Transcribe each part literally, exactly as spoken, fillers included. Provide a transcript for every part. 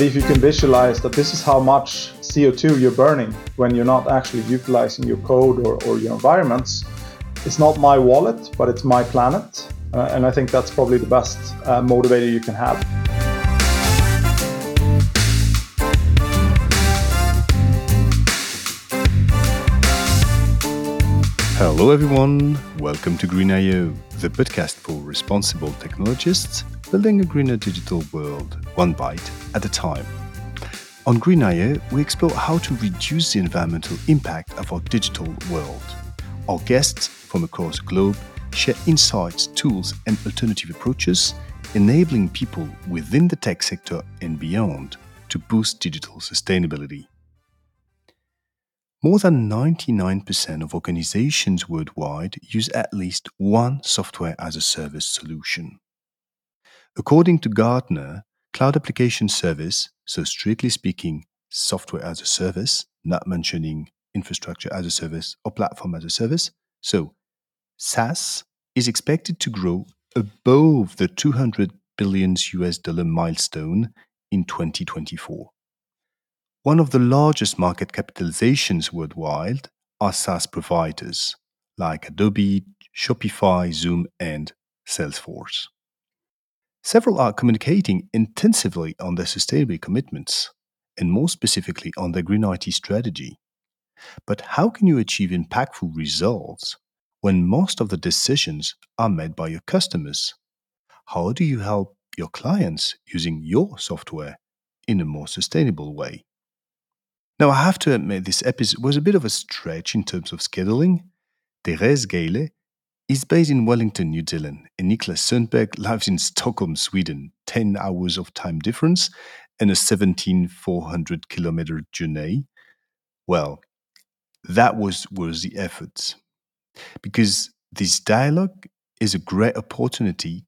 If you can visualize that this is how much C O two you're burning when you're not actually utilizing your code or, or your environments, it's not my wallet, but it's my planet. Uh, and I think that's probably the best uh, motivator you can have. Hello everyone, welcome to Green I O, the podcast for responsible technologists building a greener digital world, one bite at a time. On Green I O, we explore how to reduce the environmental impact of our digital world. Our guests from across the globe share insights, tools and alternative approaches, enabling people within the tech sector and beyond to boost digital sustainability. More than ninety-nine percent of organizations worldwide use at least one software as a service solution. According to Gartner, cloud application service, so strictly speaking, software as a service, not mentioning infrastructure as a service or platform as a service, so SaaS, is expected to grow above the two hundred billion U S dollar milestone in twenty twenty-four. One of the largest market capitalizations worldwide are SaaS providers like Adobe, Shopify, Zoom, and Salesforce. Several are communicating intensively on their sustainability commitments and more specifically on their Green I T strategy. But how can you achieve impactful results when most of the decisions are made by your customers? How do you help your clients using your software in a more sustainable way? Now, I have to admit this episode was a bit of a stretch in terms of scheduling. Tereza Gaile is based in Wellington, New Zealand, and Niklas Sundberg lives in Stockholm, Sweden, ten hours of time difference and a seventeen thousand four hundred kilometer journey. Well, that was worth the effort, because this dialogue is a great opportunity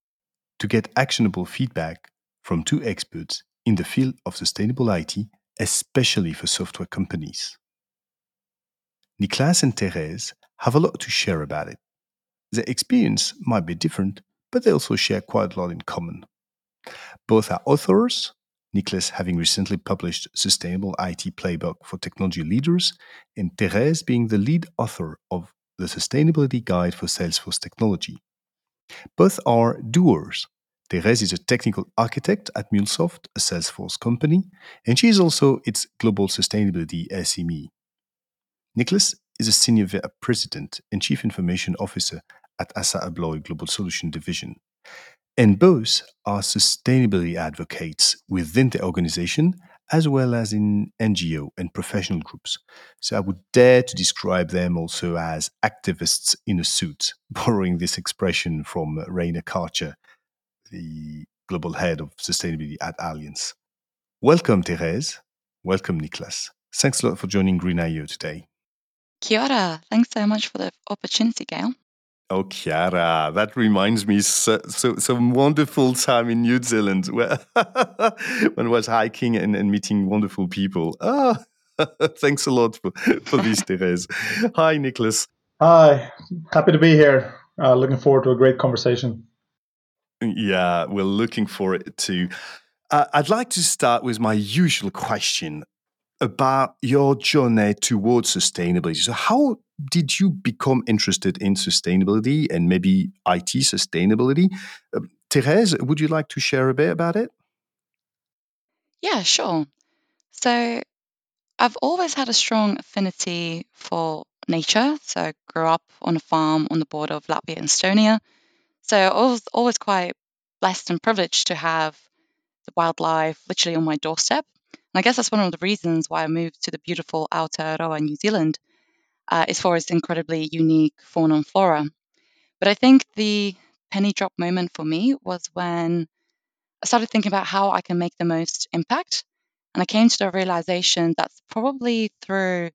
to get actionable feedback from two experts in the field of sustainable I T, especially for software companies. Niklas and Tereza have a lot to share about it. Their experience might be different, but they also share quite a lot in common. Both are authors, Niklas having recently published Sustainable I T Playbook for Technology Leaders, and Tereza being the lead author of the Sustainability Guide for Salesforce Technology. Both are doers. Tereza is a technical architect at MuleSoft, a Salesforce company, and she is also its global sustainability S M E. Niklas is a senior president and chief information officer at Assa Abloy Global Solution Division. And both are sustainability advocates within the organization, as well as in N G O and professional groups. So I would dare to describe them also as activists in a suit, borrowing this expression from Rainer Karcher, the global head of sustainability at Allianz. Welcome, Tereza. Welcome, Niklas. Thanks a lot for joining Green I O today. Kia ora. Thanks so much for the opportunity, Gail. Oh, kia ora. That reminds me so, so some wonderful time in New Zealand where when I was hiking and, and meeting wonderful people. Oh, thanks a lot for, for this, Tereza. Hi, Niklas. Hi. Happy to be here. Uh, looking forward to a great conversation. Yeah, we're looking for it too. Uh, I'd like to start with my usual question about your journey towards sustainability. So how did you become interested in sustainability and maybe I T sustainability? Uh, Tereza, would you like to share a bit about it? Yeah, sure. So I've always had a strong affinity for nature. So I grew up on a farm on the border of Latvia and Estonia. So I was always quite blessed and privileged to have the wildlife literally on my doorstep. And I guess that's one of the reasons why I moved to the beautiful Aotearoa, New Zealand, uh, is for its incredibly unique fauna and flora. But I think the penny drop moment for me was when I started thinking about how I can make the most impact. And I came to the realization that's probably through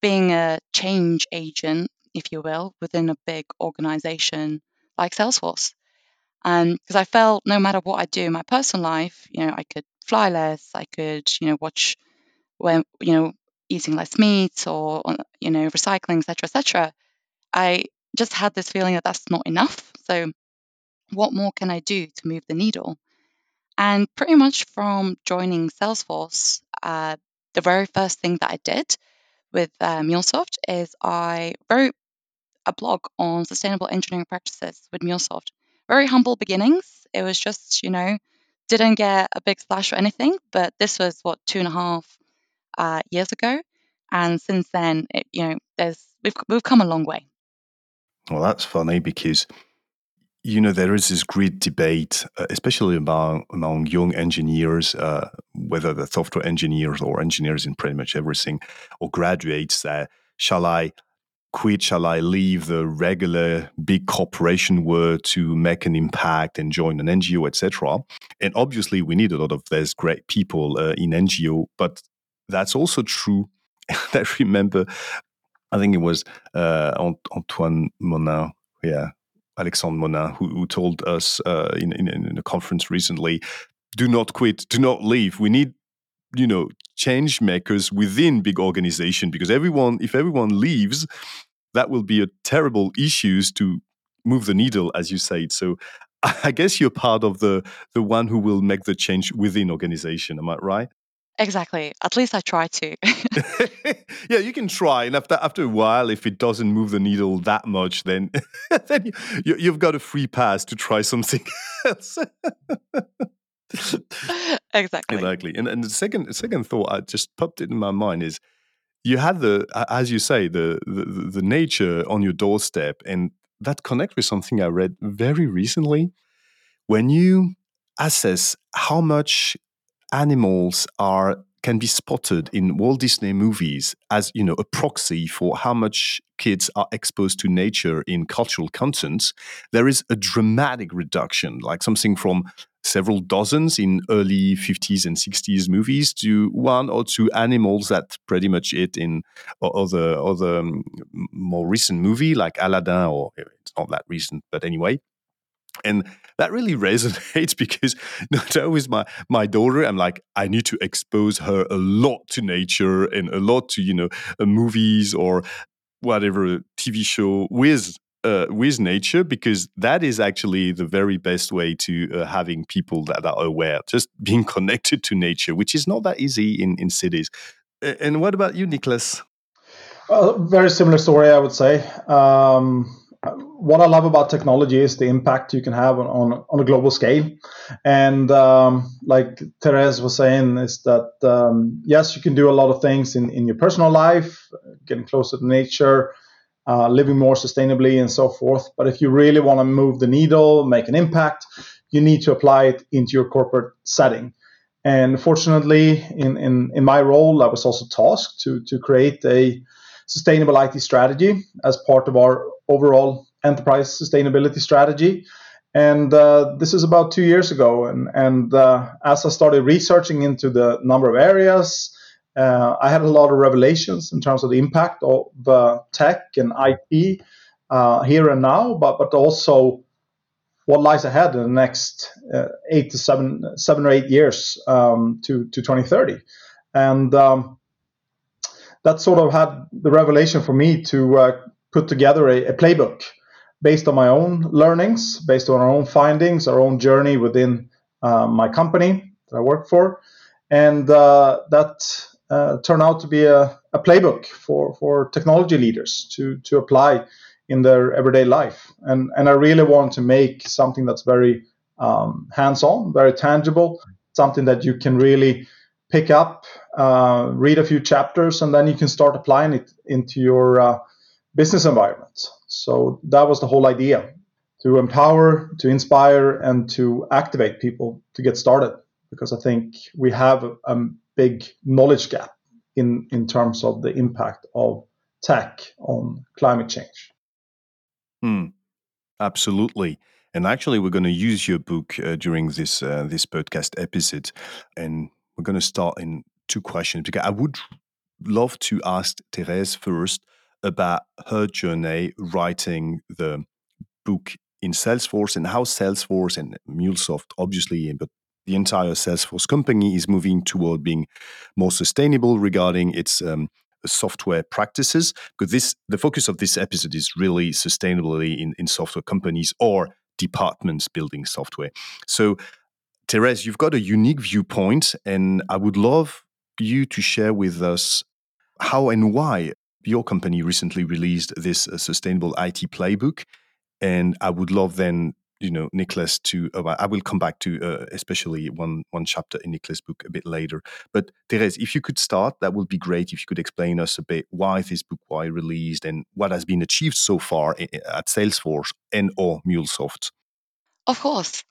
being a change agent, if you will, within a big organization like Salesforce. And um, because I felt no matter what I do in my personal life, you know, I could fly less, I could, you know, watch when, you know, eating less meat or, you know, recycling, et cetera, et cetera. I just had this feeling that that's not enough. So what more can I do to move the needle? And pretty much from joining Salesforce, uh, the very first thing that I did with uh, MuleSoft is I wrote a blog on sustainable engineering practices with MuleSoft. Very humble beginnings. It was just, you know, didn't get a big splash or anything, but this was, what, two and a half uh, years ago. And since then, it, you know, there's we've we've come a long way. Well, that's funny because, you know, there is this great debate, uh, especially among, among young engineers, uh, whether they're software engineers or engineers in pretty much everything, or graduates, that shall I quit, shall I leave the regular big corporation world to make an impact and join an N G O, et cetera. And obviously, we need a lot of those great people uh, in N G O, but that's also true. I remember, I think it was uh, Antoine Monin, yeah, Alexandre Monin, who, who told us uh, in, in, in a conference recently, do not quit, do not leave. We need, you know, change makers within big organization, because everyone, if everyone leaves, that will be a terrible issues to move the needle, as you said. So I guess you're part of the the one who will make the change within organization. Am I right? Exactly. At least I try to. Yeah, you can try. And after after a while, if it doesn't move the needle that much, then, then you, you've got a free pass to try something else. Exactly. Exactly. And, and the second second thought I just popped it in my mind is you have the, as you say, the, the, the nature on your doorstep. And that connects with something I read very recently. When you assess how much animals are can be spotted in Walt Disney movies as, you know, a proxy for how much kids are exposed to nature in cultural contents, there is a dramatic reduction, like something from several dozens in early fifties and sixties movies to one or two animals. That's pretty much it in other, other more recent movie like Aladdin, or it's not that recent, but anyway. And that really resonates because not always my, my daughter, I'm like, I need to expose her a lot to nature and a lot to, you know, uh, movies or whatever T V show with uh, with nature, because that is actually the very best way to uh, having people that are aware, just being connected to nature, which is not that easy in, in cities. And what about you, Niklas? Uh, very similar story, I would say. Um What I love about technology is the impact you can have on, on, on a global scale. And um, like Therese was saying, is that, um, yes, you can do a lot of things in, in your personal life, getting closer to nature, uh, living more sustainably and so forth. But if you really want to move the needle, make an impact, you need to apply it into your corporate setting. And fortunately, in, in, in my role, I was also tasked to, to create a sustainable I T strategy as part of our overall enterprise sustainability strategy. And uh, this is about two years ago. And, and uh, as I started researching into the number of areas, uh, I had a lot of revelations in terms of the impact of uh, tech and I T uh, here and now, but, but also what lies ahead in the next uh, eight to seven, seven or eight years um, to, to twenty thirty. And um, that sort of had the revelation for me to uh, put together a, a playbook based on my own learnings, based on our own findings, our own journey within uh, my company that I work for. And uh, that uh, turned out to be a, a playbook for, for technology leaders to, to apply in their everyday life. And, and I really want to make something that's very um, hands-on, very tangible, something that you can really pick up, uh, read a few chapters, and then you can start applying it into your uh, business environment. So that was the whole idea, to empower, to inspire, and to activate people to get started, because I think we have a, a big knowledge gap in, in terms of the impact of tech on climate change. Mm, absolutely. And actually, we're going to use your book uh, during this uh, this podcast episode, and we're going to start in two questions, because I would love to ask Therese first about her journey writing the book in Salesforce, and how Salesforce and MuleSoft, obviously, but the entire Salesforce company is moving toward being more sustainable regarding its um, software practices. Because this, the focus of this episode is really sustainability in, in software companies or departments building software. So Tereza, you've got a unique viewpoint, and I would love you to share with us how and why your company recently released this uh, Sustainable I T Playbook. And I would love then, you know, Niklas to, uh, I will come back to uh, especially one one chapter in Niklas' book a bit later. But Tereza, if you could start, that would be great. If you could explain us a bit why this book, why released, and what has been achieved so far at Salesforce and or MuleSoft. Of course.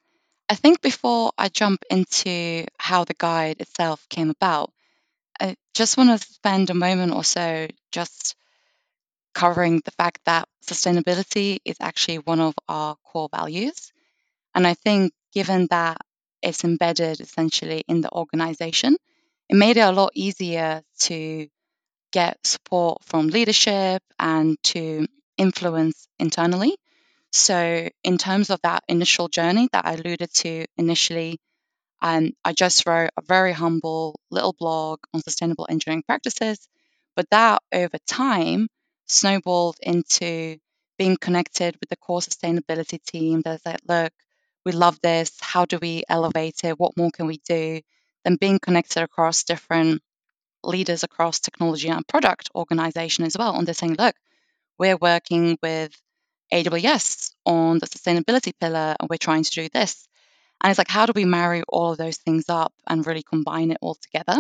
I think before I jump into how the guide itself came about, I just want to spend a moment or so just covering the fact that sustainability is actually one of our core values. And I think given that it's embedded essentially in the organization, it made it a lot easier to get support from leadership and to influence internally. So in terms of that initial journey that I alluded to initially, um, I just wrote a very humble little blog on sustainable engineering practices, but that over time snowballed into being connected with the core sustainability team that said, look, we love this. How do we elevate it? What more can we do? Then being connected across different leaders across technology and product organization as well. And they're saying, look, we're working with A W S on the sustainability pillar and we're trying to do this. And it's like, how do we marry all of those things up and really combine it all together?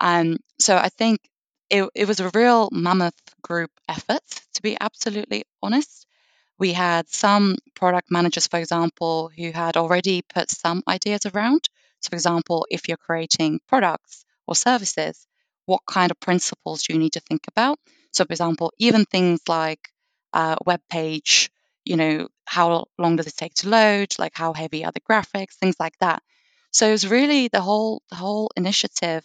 Um, so I think It, it was a real mammoth group effort, to be absolutely honest. We had some product managers, for example, who had already put some ideas around. So, for example, if you're creating products or services, what kind of principles do you need to think about? So, for example, even things like uh, web page, you know, how long does it take to load? Like, how heavy are the graphics? Things like that. So, it was really the whole the whole initiative.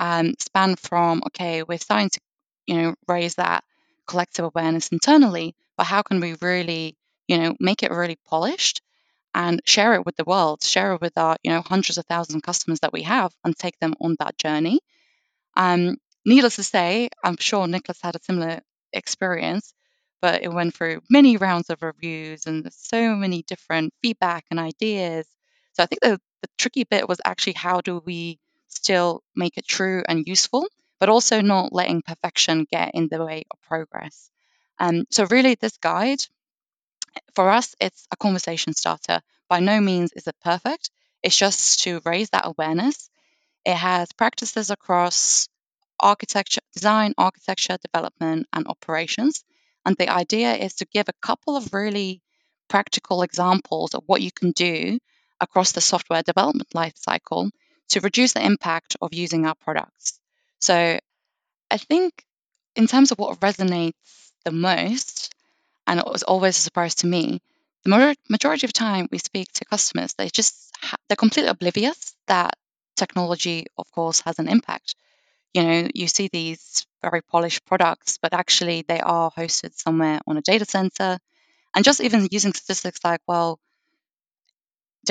Um, span from, okay, we're starting to, you know, raise that collective awareness internally, but how can we really, you know, make it really polished and share it with the world, share it with our, you know, hundreds of thousands of customers that we have and take them on that journey. Um, needless to say, I'm sure Niklas had a similar experience, but it went through many rounds of reviews and so many different feedback and ideas. So I think the, the tricky bit was actually how do we still make it true and useful, but also not letting perfection get in the way of progress. Um, so really this guide, for us, it's a conversation starter. By no means is it perfect. It's just to raise that awareness. It has practices across architecture, design, architecture, development, and operations. And the idea is to give a couple of really practical examples of what you can do across the software development lifecycle to reduce the impact of using our products. So I think in terms of what resonates the most, and it was always a surprise to me, the majority of time we speak to customers, they just, they're completely oblivious that technology, of course, has an impact. You know, you see these very polished products, but actually they are hosted somewhere on a data center. And just even using statistics like, well,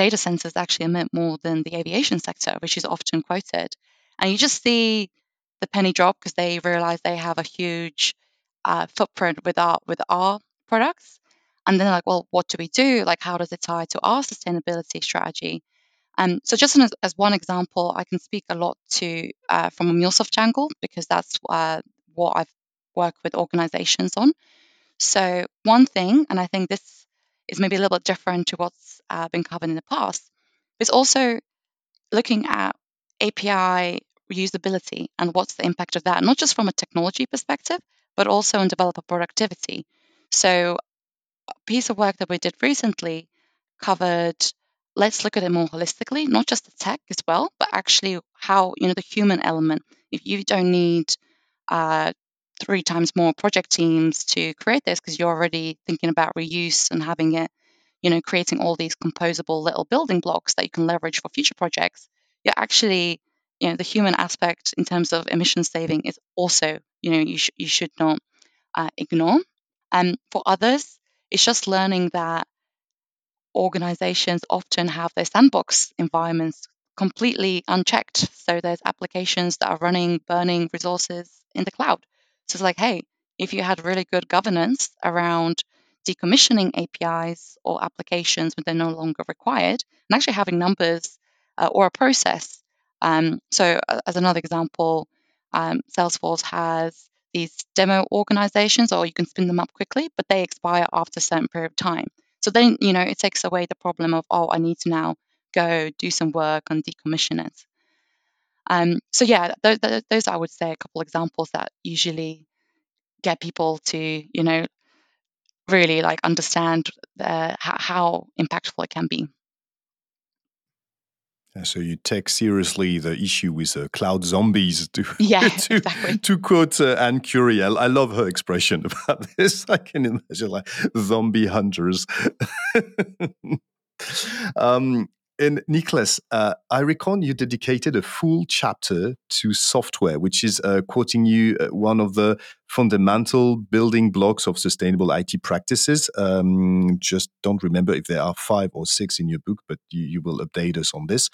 data centers actually emit more than the aviation sector, which is often quoted. And you just see the penny drop because they realize they have a huge uh, footprint with our, with our products. And then they're like, well, what do we do? Like, how does it tie to our sustainability strategy? Um, so just as, as one example, I can speak a lot to uh, from a MuleSoft angle because that's uh, what I've worked with organizations on. So one thing, and I think this is maybe a little bit different to what's uh, been covered in the past. It's also looking at A P I reusability and what's the impact of that, not just from a technology perspective, but also in developer productivity. So a piece of work that we did recently covered, let's look at it more holistically, not just the tech as well, but actually how, you know, the human element. If you don't need uh, three times more project teams to create this because you're already thinking about reuse and having it, you know, creating all these composable little building blocks that you can leverage for future projects, you're actually, you know, the human aspect in terms of emission saving is also, you know, you, sh- you should not uh, ignore. And for others, it's just learning that organizations often have their sandbox environments completely unchecked. So there's applications that are running, burning resources in the cloud. So it's like, hey, if you had really good governance around decommissioning A P Is or applications when they're no longer required, and actually having numbers uh, or a process. Um, so as another example, um, Salesforce has these demo organizations, or you can spin them up quickly, but they expire after a certain period of time. So then, you know, it takes away the problem of, oh, I need to now go do some work and decommission it. Um, so yeah, th- th- those I would say a couple examples that usually get people to, you know, really like understand the, how, how impactful it can be. So you take seriously the issue with uh, cloud zombies, to yeah, to, exactly. to quote uh, Anne Curie. I, I love her expression about this. I can imagine like zombie hunters. um, and Niklas, uh, I recall you dedicated a full chapter to software, which is uh, quoting you uh, one of the fundamental building blocks of sustainable I T practices. Um, just don't remember if there are five or six in your book, but you, you will update us on this.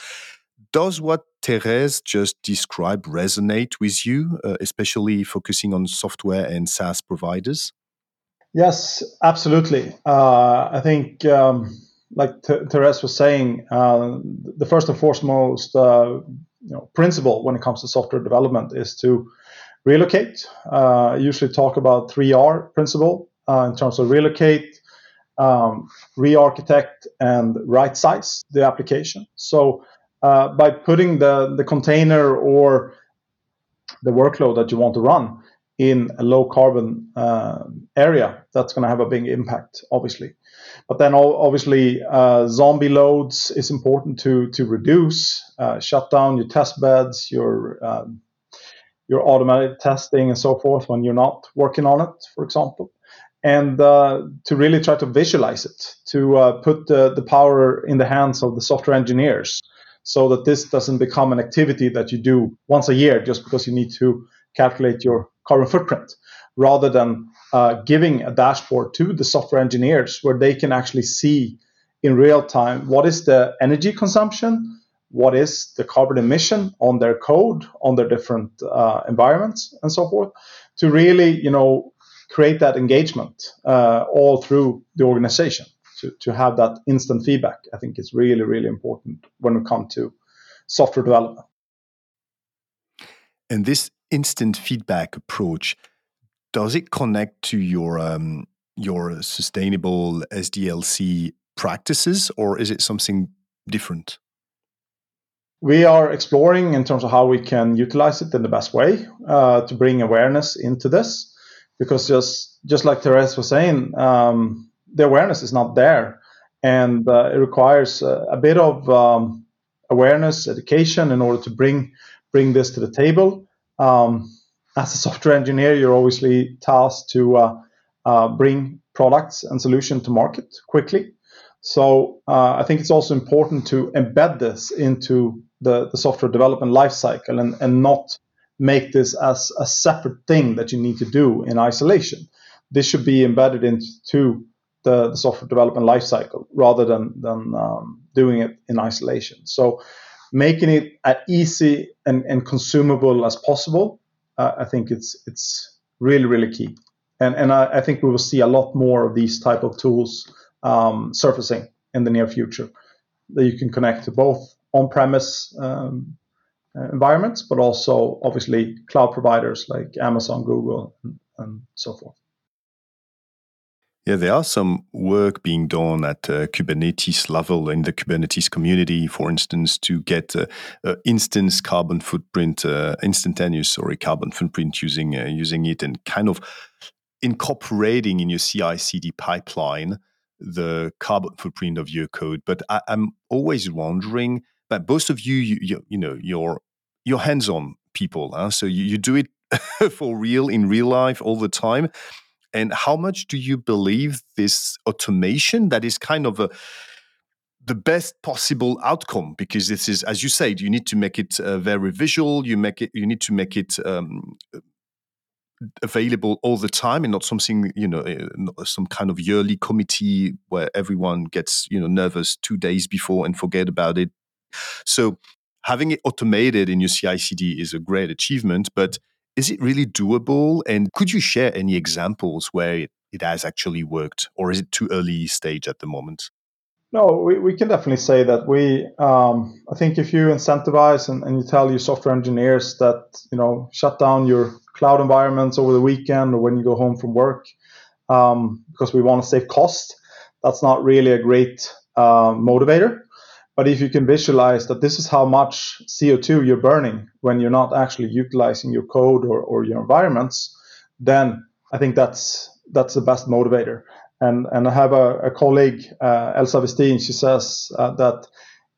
Does what Therese just described resonate with you, uh, especially focusing on software and SaaS providers? Yes, absolutely. Uh, I think, um, like Th- Therese was saying, uh, the first and foremost uh, you know, principle when it comes to software development is to relocate. Uh, I usually talk about three R principle uh, in terms of relocate, um, re-architect, and right-size the application. So uh, by putting the, the container or the workload that you want to run in a low-carbon uh, area, that's going to have a big impact, obviously. But then obviously uh, zombie loads is important to, to reduce, uh, shut down your test beds, your... Um, your automatic testing and so forth when you're not working on it, for example, and uh, to really try to visualize it, to uh, put the, the power in the hands of the software engineers so that this doesn't become an activity that you do once a year just because you need to calculate your carbon footprint, rather than uh, giving a dashboard to the software engineers where they can actually see in real time what is the energy consumption, what is the carbon emission on their code, on their different uh, environments, and so forth, to really, you know, create that engagement uh, all through the organization, to, to have that instant feedback. I think it's really, really important when it comes to software development. And this instant feedback approach, does it connect to your um, your sustainable S D L C practices, or is it something different? We are exploring in terms of how we can utilize it in the best way uh, to bring awareness into this, because just just like Therese was saying, um, the awareness is not there, and uh, it requires a, a bit of um, awareness, education in order to bring bring this to the table. Um, as a software engineer, you're obviously tasked to uh, uh, bring products and solutions to market quickly. So uh, I think it's also important to embed this into the, the software development lifecycle and, and not make this as a separate thing that you need to do in isolation. This should be embedded into the, the software development lifecycle rather than, than um, doing it in isolation. So making it as easy and, and consumable as possible, uh, I think it's it's really, really key. And, and I, I think we will see a lot more of these type of tools Um, surfacing in the near future, that you can connect to both on-premise um, environments, but also obviously cloud providers like Amazon, Google, and, and so forth. Yeah, there are some work being done at uh, Kubernetes level in the Kubernetes community, for instance, to get uh, uh, instance carbon footprint, uh, instantaneous, sorry, carbon footprint using uh, using it, and kind of incorporating in your C I C D pipeline the carbon footprint of your code. But I, I'm always wondering that both of you, you, you, you know, you're, you're hands-on people. Huh? So you, you do it for real, in real life all the time. And how much do you believe this automation that is kind of a, the best possible outcome? Because this is, as you said, you need to make it uh, very visual. You make it, you need to make it um, available all the time, and not something, you know, some kind of yearly committee where everyone gets, you know, nervous two days before and forget about it. So having it automated in your C I C D is a great achievement, but is it really doable? And could you share any examples where it, it has actually worked, or is it too early stage at the moment? No, we, we can definitely say that we, um, I think if you incentivize and, and you tell your software engineers that, you know, shut down your cloud environments over the weekend or when you go home from work, um, because we want to save cost, that's not really a great uh, motivator. But if you can visualize that this is how much C O two you're burning when you're not actually utilizing your code or, or your environments, then I think that's that's the best motivator. And and I have a, a colleague, uh, Elsa Westin, she says uh, that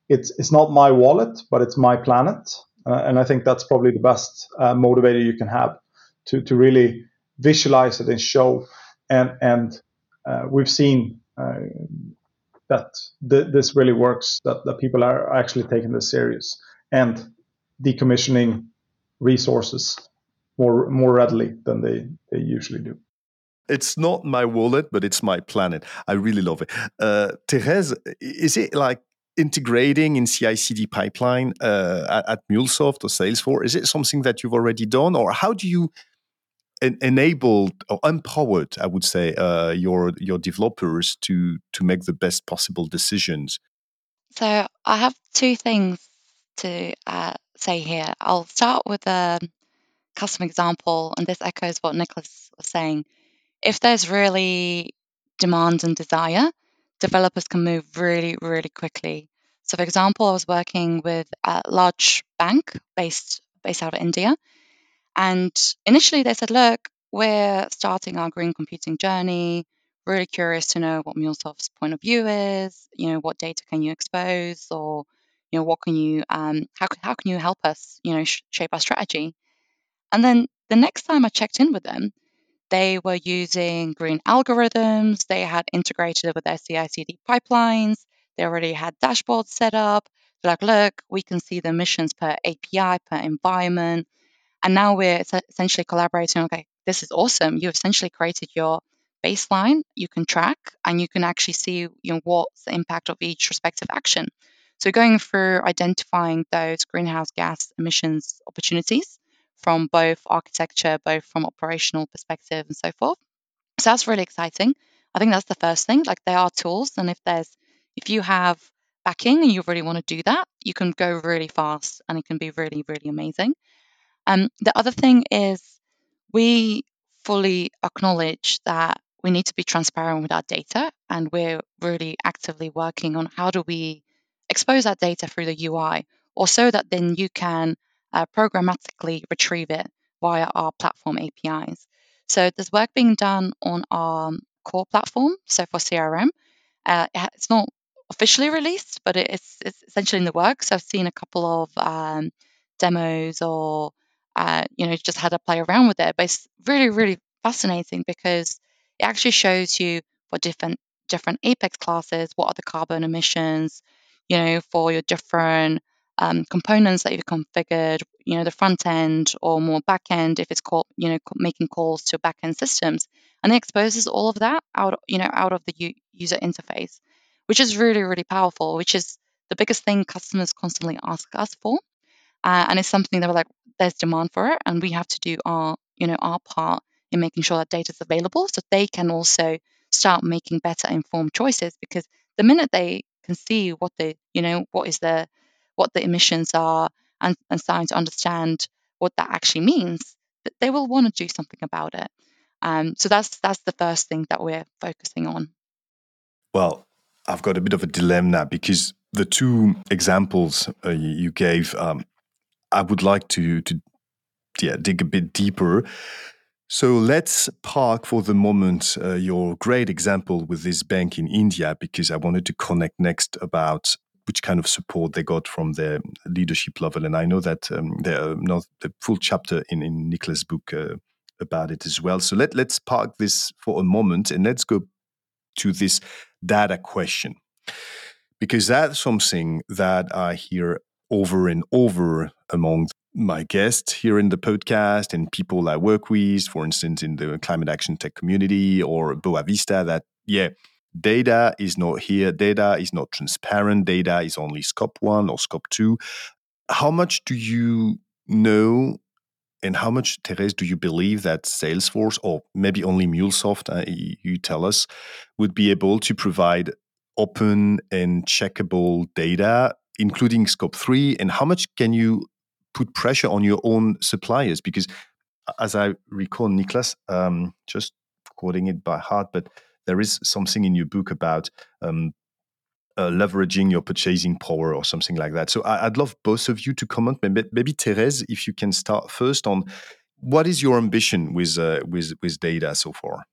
it's it's not my wallet, but it's my planet. Uh, and I think that's probably the best uh, motivator you can have to, to really visualize it and show. And and uh, we've seen uh, that th- this really works, that, that people are actually taking this serious and decommissioning resources more more readily than they, they usually do. It's not my wallet, but it's my planet. I really love it. Uh, Therese, is it like integrating in C I C D pipeline uh, at, at MuleSoft or Salesforce? Is it something that you've already done? Or how do you en- enable or empowered, I would say, uh, your your developers to, to make the best possible decisions? So I have two things to uh, say here. I'll start with a custom example, and this echoes what Niklas was saying. If there's really demand and desire, developers can move really, really quickly. So, for example, I was working with a large bank based based out of India. And initially they said, look, we're starting our green computing journey. Really curious to know what MuleSoft's point of view is. You know, what data can you expose? Or, you know, what can you, um, how, how can you help us, you know, sh- shape our strategy? And then the next time I checked in with them, they were using green algorithms. They had integrated it with their C I C D pipelines. They already had dashboards set up. They're like, look, we can see the emissions per A P I, per environment. And now we're essentially collaborating. Okay, this is awesome. You've essentially created your baseline. You can track and you can actually see, you know, what's the impact of each respective action. So going through identifying those greenhouse gas emissions opportunities from both architecture, both from operational perspective and so forth. So that's really exciting. I think that's the first thing. Like, there are tools, and if there's, if you have backing and you really want to do that, you can go really fast and it can be really, really amazing. Um, the other thing is we fully acknowledge that we need to be transparent with our data, and we're really actively working on how do we expose that data through the U I, or so that then you can Uh, programmatically retrieve it via our platform A P Is. So there's work being done on our core platform, so for C R M. Uh, it's not officially released, but it's, it's essentially in the works. So I've seen a couple of um, demos or, uh, you know, just had a play around with it. But it's really, really fascinating because it actually shows you for different different apex classes, what are the carbon emissions, you know, for your different Um, components that you've configured, you know, the front end or more back end, if it's called, you know, making calls to back end systems, and it exposes all of that out, you know, out of the u- user interface, which is really, really powerful, which is the biggest thing customers constantly ask us for. Uh, and it's something that we're like, there's demand for it. And we have to do our, you know, our part in making sure that data is available so they can also start making better informed choices, because the minute they can see what the, you know, what is the, what the emissions are and, and starting to understand what that actually means, that they will want to do something about it. Um, so that's that's the first thing that we're focusing on. Well, I've got a bit of a dilemma now because the two examples uh, you, you gave, um, I would like to, to yeah, dig a bit deeper. So let's park for the moment uh, your great example with this bank in India, because I wanted to connect next about which kind of support they got from their leadership level. And I know that um, there's a full chapter in, in Niklas' book uh, about it as well. So let, let's park this for a moment and let's go to this data question, because that's something that I hear over and over among my guests here in the podcast and people I work with, for instance, in the climate action tech community or Boa Vista, that, yeah, data is not here, data is not transparent, data is only scope one or scope two. How much do you know and how much, Therese, do you believe that Salesforce or maybe only MuleSoft, uh, you tell us, would be able to provide open and checkable data, including scope three? And how much can you put pressure on your own suppliers? Because as I recall, Niklas, um, just quoting it by heart, but there is something in your book about um, uh, leveraging your purchasing power or something like that. So I, I'd love both of you to comment. Maybe, maybe Therese, if you can start first on what is your ambition with uh, with with data so far?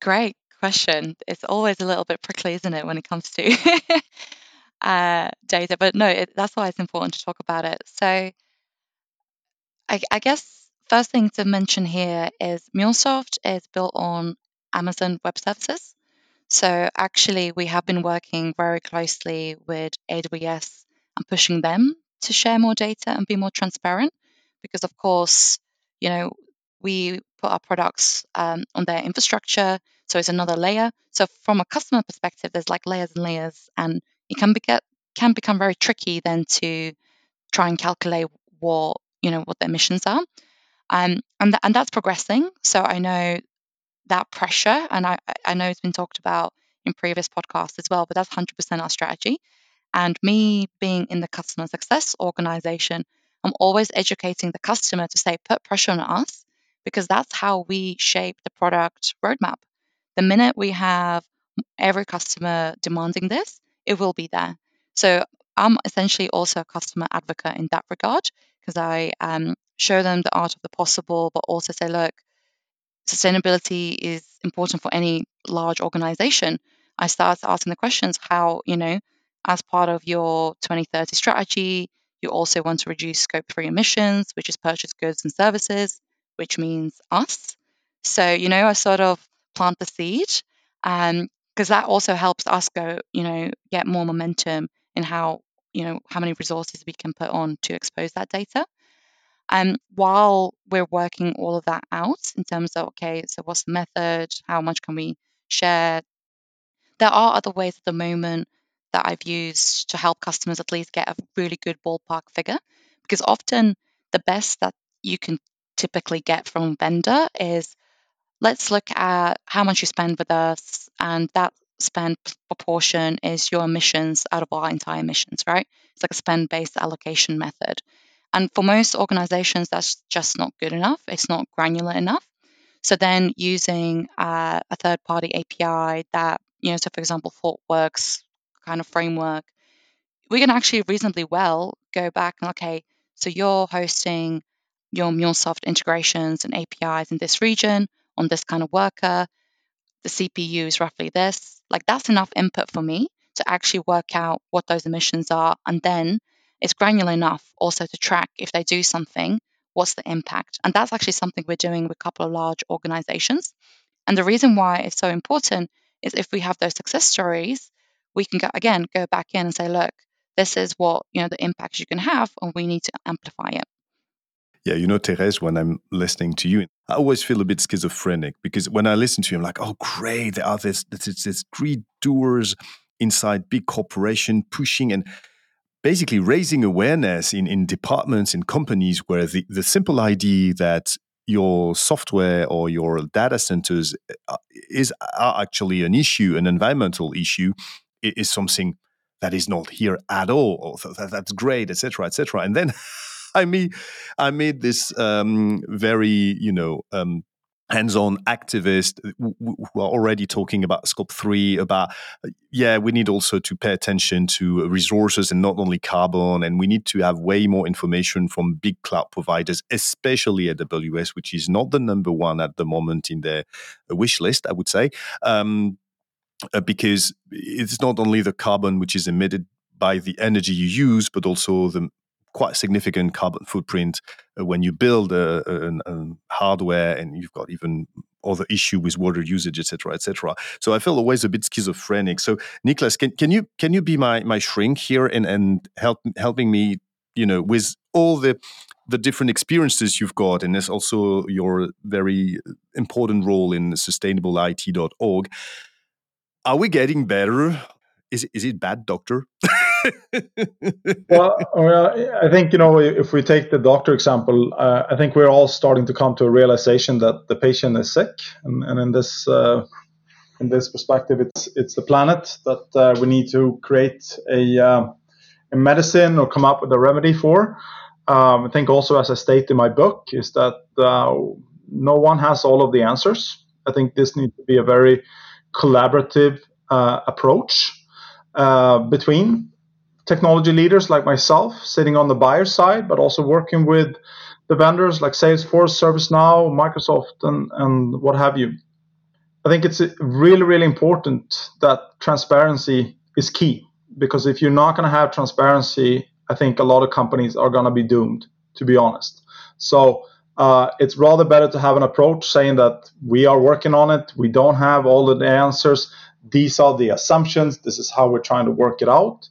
Great question. It's always a little bit prickly, isn't it, when it comes to uh, data? But no, it, that's why it's important to talk about it. So I, I guess first thing to mention here is MuleSoft is built on Amazon Web Services. So actually, we have been working very closely with A W S and pushing them to share more data and be more transparent. Because of course, you know, we put our products um, on their infrastructure, so it's another layer. So from a customer perspective, there's like layers and layers, and it can be get, can become very tricky then to try and calculate what you know what their emissions are, um, and th- and that's progressing. So I know that pressure, and I I know it's been talked about in previous podcasts as well, but that's one hundred percent our strategy. And me being in the customer success organization, I'm always educating the customer to say, put pressure on us, because that's how we shape the product roadmap. The minute we have every customer demanding this, it will be there. So I'm essentially also a customer advocate in that regard, because I um, show them the art of the possible, but also say, look, sustainability is important for any large organization. I start asking the questions, how, you know, as part of your twenty thirty strategy, you also want to reduce scope three emissions, which is purchased goods and services, which means us. So, you know, I sort of plant the seed, um, because that also helps us go, you know, get more momentum in how, you know, how many resources we can put on to expose that data. And um, while we're working all of that out in terms of, okay, so what's the method? How much can we share? There are other ways at the moment that I've used to help customers at least get a really good ballpark figure, because often the best that you can typically get from vendor is, let's look at how much you spend with us, and that spend proportion is your emissions out of our entire emissions, right? It's like a spend-based allocation method. And for most organizations, that's just not good enough. It's not granular enough. So then using uh, a third-party A P I that, you know, so for example, ThoughtWorks kind of framework, we can actually reasonably well go back and, okay, so you're hosting your MuleSoft integrations and A P Is in this region on this kind of worker, the C P U is roughly this. Like, that's enough input for me to actually work out what those emissions are, and then it's granular enough also to track if they do something, what's the impact. And that's actually something we're doing with a couple of large organizations. And the reason why it's so important is if we have those success stories, we can go, again, go back in and say, look, this is what, you know, the impact you can have, and we need to amplify it. Yeah, you know, Therese, when I'm listening to you, I always feel a bit schizophrenic, because when I listen to you, I'm like, oh, great, there are these greed doers inside big corporation pushing and basically raising awareness in, in departments, in companies, where the, the simple idea that your software or your data centers is are actually an issue, an environmental issue, is something that is not here at all. That's great, et cetera, et cetera. And then I made, I made this um, very, you know, um, hands-on activists who are already talking about scope three, about, yeah, we need also to pay attention to resources and not only carbon, and we need to have way more information from big cloud providers, especially A W S, which is not the number one at the moment in their wish list, I would say, um, because it's not only the carbon which is emitted by the energy you use, but also the quite significant carbon footprint uh, when you build a, a, a hardware, and you've got even other issue with water usage, et cetera, et cetera. So I feel always a bit schizophrenic. So Niklas, can, can you can you be my my shrink here and and help helping me, you know, with all the the different experiences you've got, and there's also your very important role in sustainable I T dot org. Are we getting better? Is is it bad, doctor? well, well, I think, you know, if we take the doctor example, uh, I think we're all starting to come to a realization that the patient is sick. And, and in this uh, in this perspective, it's it's the planet that uh, we need to create a, uh, a medicine or come up with a remedy for. Um, I think also, as I state in my book, is that uh, no one has all of the answers. I think this needs to be a very collaborative uh, approach uh, between technology leaders like myself, sitting on the buyer side, but also working with the vendors like Salesforce, ServiceNow, Microsoft, and, and what have you. I think it's really, really important that transparency is key, because if you're not going to have transparency, I think a lot of companies are going to be doomed, to be honest. So uh, it's rather better to have an approach saying that we are working on it. We don't have all of the answers. These are the assumptions. This is how we're trying to work it out,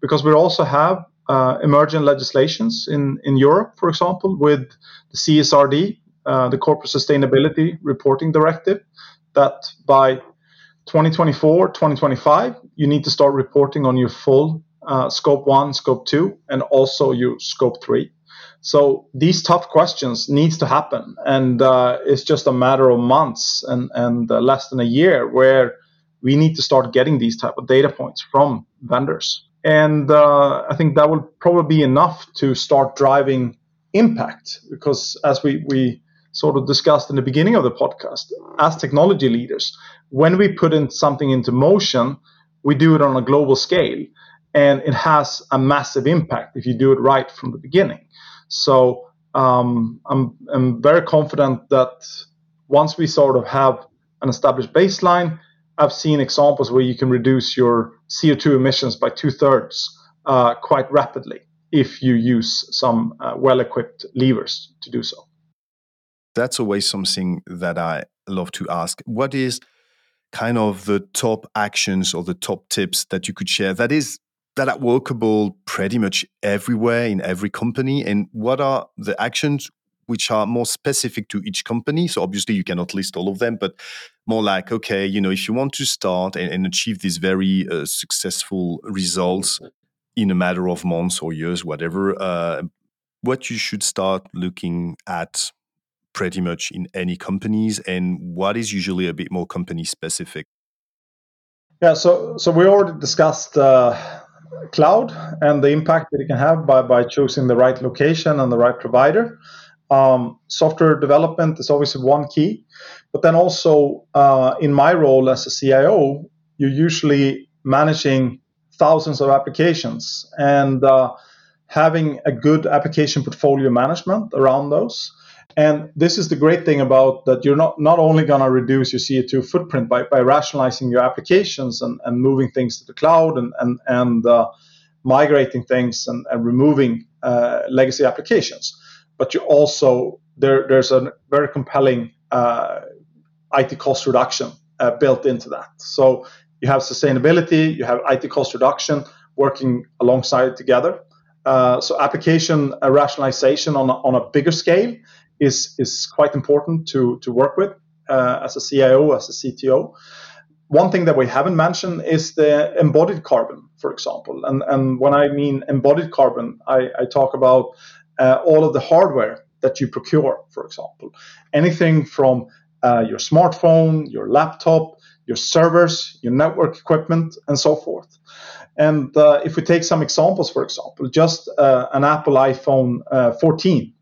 because we also have uh, emerging legislations in, in Europe, for example, with the C S R D, uh, the Corporate Sustainability Reporting Directive, that by twenty twenty-four, twenty twenty-five, you need to start reporting on your full uh, scope one, scope two, and also your scope three. So these tough questions needs to happen. And uh, it's just a matter of months and, and uh, less than a year where we need to start getting these type of data points from vendors. And uh, I think that will probably be enough to start driving impact, because as we, we sort of discussed in the beginning of the podcast, as technology leaders, when we put in something into motion, we do it on a global scale, and it has a massive impact if you do it right from the beginning. So um, I'm, I'm very confident that once we sort of have an established baseline, I've seen examples where you can reduce your C O two emissions by two-thirds uh, quite rapidly if you use some uh, well-equipped levers to do so. That's always something that I love to ask. What is kind of the top actions or the top tips that you could share that is that are workable pretty much everywhere in every company? And what are the actions which are more specific to each company? So obviously you cannot list all of them, but more like, okay, you know, if you want to start and, and achieve these very uh, successful results in a matter of months or years, whatever, uh, what you should start looking at pretty much in any companies, and what is usually a bit more company specific? Yeah, so so we already discussed uh, cloud and the impact that it can have by, by choosing the right location and the right provider. Um, software development is obviously one key, but then also uh, in my role as a C I O, you're usually managing thousands of applications, and uh, having a good application portfolio management around those. And this is the great thing about that you're not, not only going to reduce your C O two footprint by, by rationalizing your applications and, and moving things to the cloud and, and, and uh, migrating things and, and removing uh, legacy applications, but you also, there there's a very compelling uh, I T cost reduction uh, built into that. So you have sustainability, you have I T cost reduction working alongside together. Uh, so application uh, rationalization on a, on a bigger scale is is quite important to, to work with uh, as a C I O, as a C T O. One thing that we haven't mentioned is the embodied carbon, for example. And, and when I mean embodied carbon, I, I talk about uh, all of the hardware that you procure, for example. Anything from uh, your smartphone, your laptop, your servers, your network equipment, and so forth. And uh, if we take some examples, for example, just uh, an Apple iPhone uh, fourteen,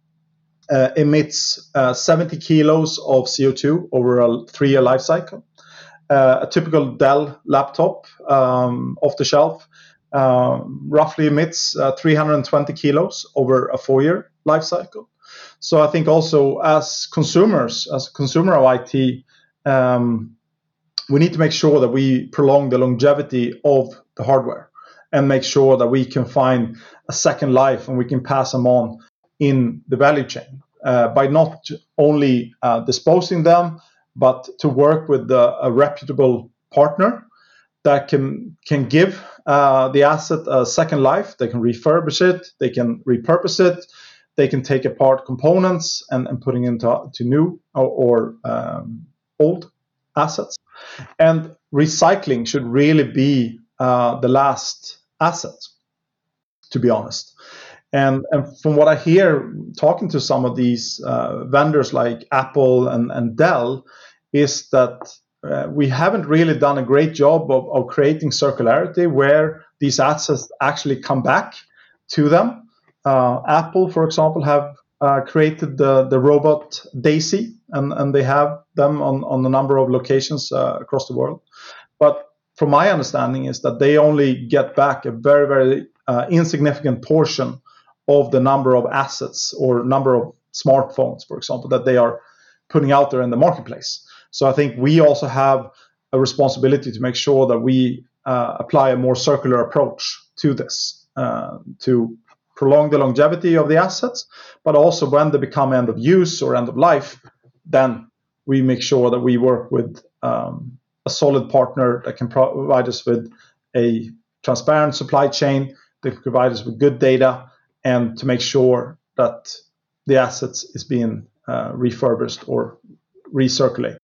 Uh, emits uh, seventy kilos of C O two over a three-year life cycle. Uh, a typical Dell laptop um, off the shelf uh, roughly emits uh, three hundred twenty kilos over a four-year life cycle. So I think also as consumers, as a consumer of I T, um, we need to make sure that we prolong the longevity of the hardware and make sure that we can find a second life and we can pass them on in the value chain uh, by not only uh, disposing them, but to work with a, a reputable partner that can can give uh, the asset a second life. They can refurbish it, they can repurpose it, they can take apart components and, and putting into to new or, or um, old assets. And recycling should really be uh, the last asset, to be honest. And, and from what I hear talking to some of these uh, vendors like Apple and, and Dell, is that uh, we haven't really done a great job of, of creating circularity where these assets actually come back to them. Uh, Apple, for example, have uh, created the, the robot Daisy, and, and they have them on, on a number of locations uh, across the world. But from my understanding is that they only get back a very, very uh, insignificant portion of the number of assets or number of smartphones, for example, that they are putting out there in the marketplace. So I think we also have a responsibility to make sure that we uh, apply a more circular approach to this, uh, to prolong the longevity of the assets, but also when they become end of use or end of life, then we make sure that we work with um, a solid partner that can provide us with a transparent supply chain, that can provide us with good data, and to make sure that the assets is being uh, refurbished or recirculate.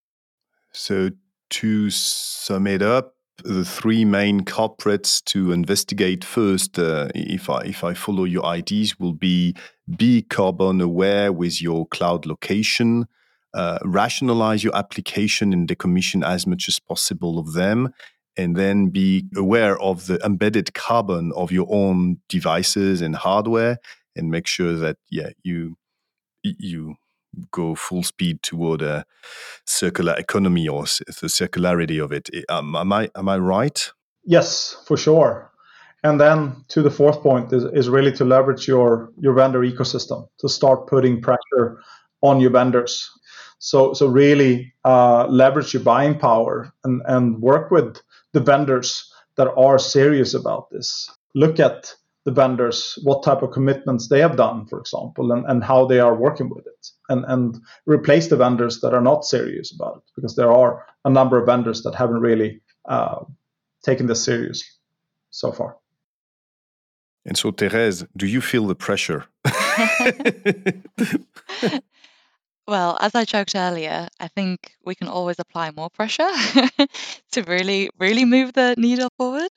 So to sum it up, the three main culprits to investigate first, uh, if I if I follow your ideas, will be be carbon aware with your cloud location, uh, rationalize your application and decommission as much as possible of them, and then be aware of the embedded carbon of your own devices and hardware, and make sure that yeah you you go full speed toward a circular economy or the circularity of it. Um, am I am I right? Yes, for sure. And then to the fourth point is, is really to leverage your, your vendor ecosystem, to start putting pressure on your vendors. So so really uh, leverage your buying power and, and work with the vendors that are serious about this. Look at the vendors, what type of commitments they have done, for example, and, and how they are working with it, and, and replace the vendors that are not serious about it, because there are a number of vendors that haven't really uh, taken this seriously so far. And so, Therese, do you feel the pressure? Well, as I joked earlier, I think we can always apply more pressure to really, really move the needle forward.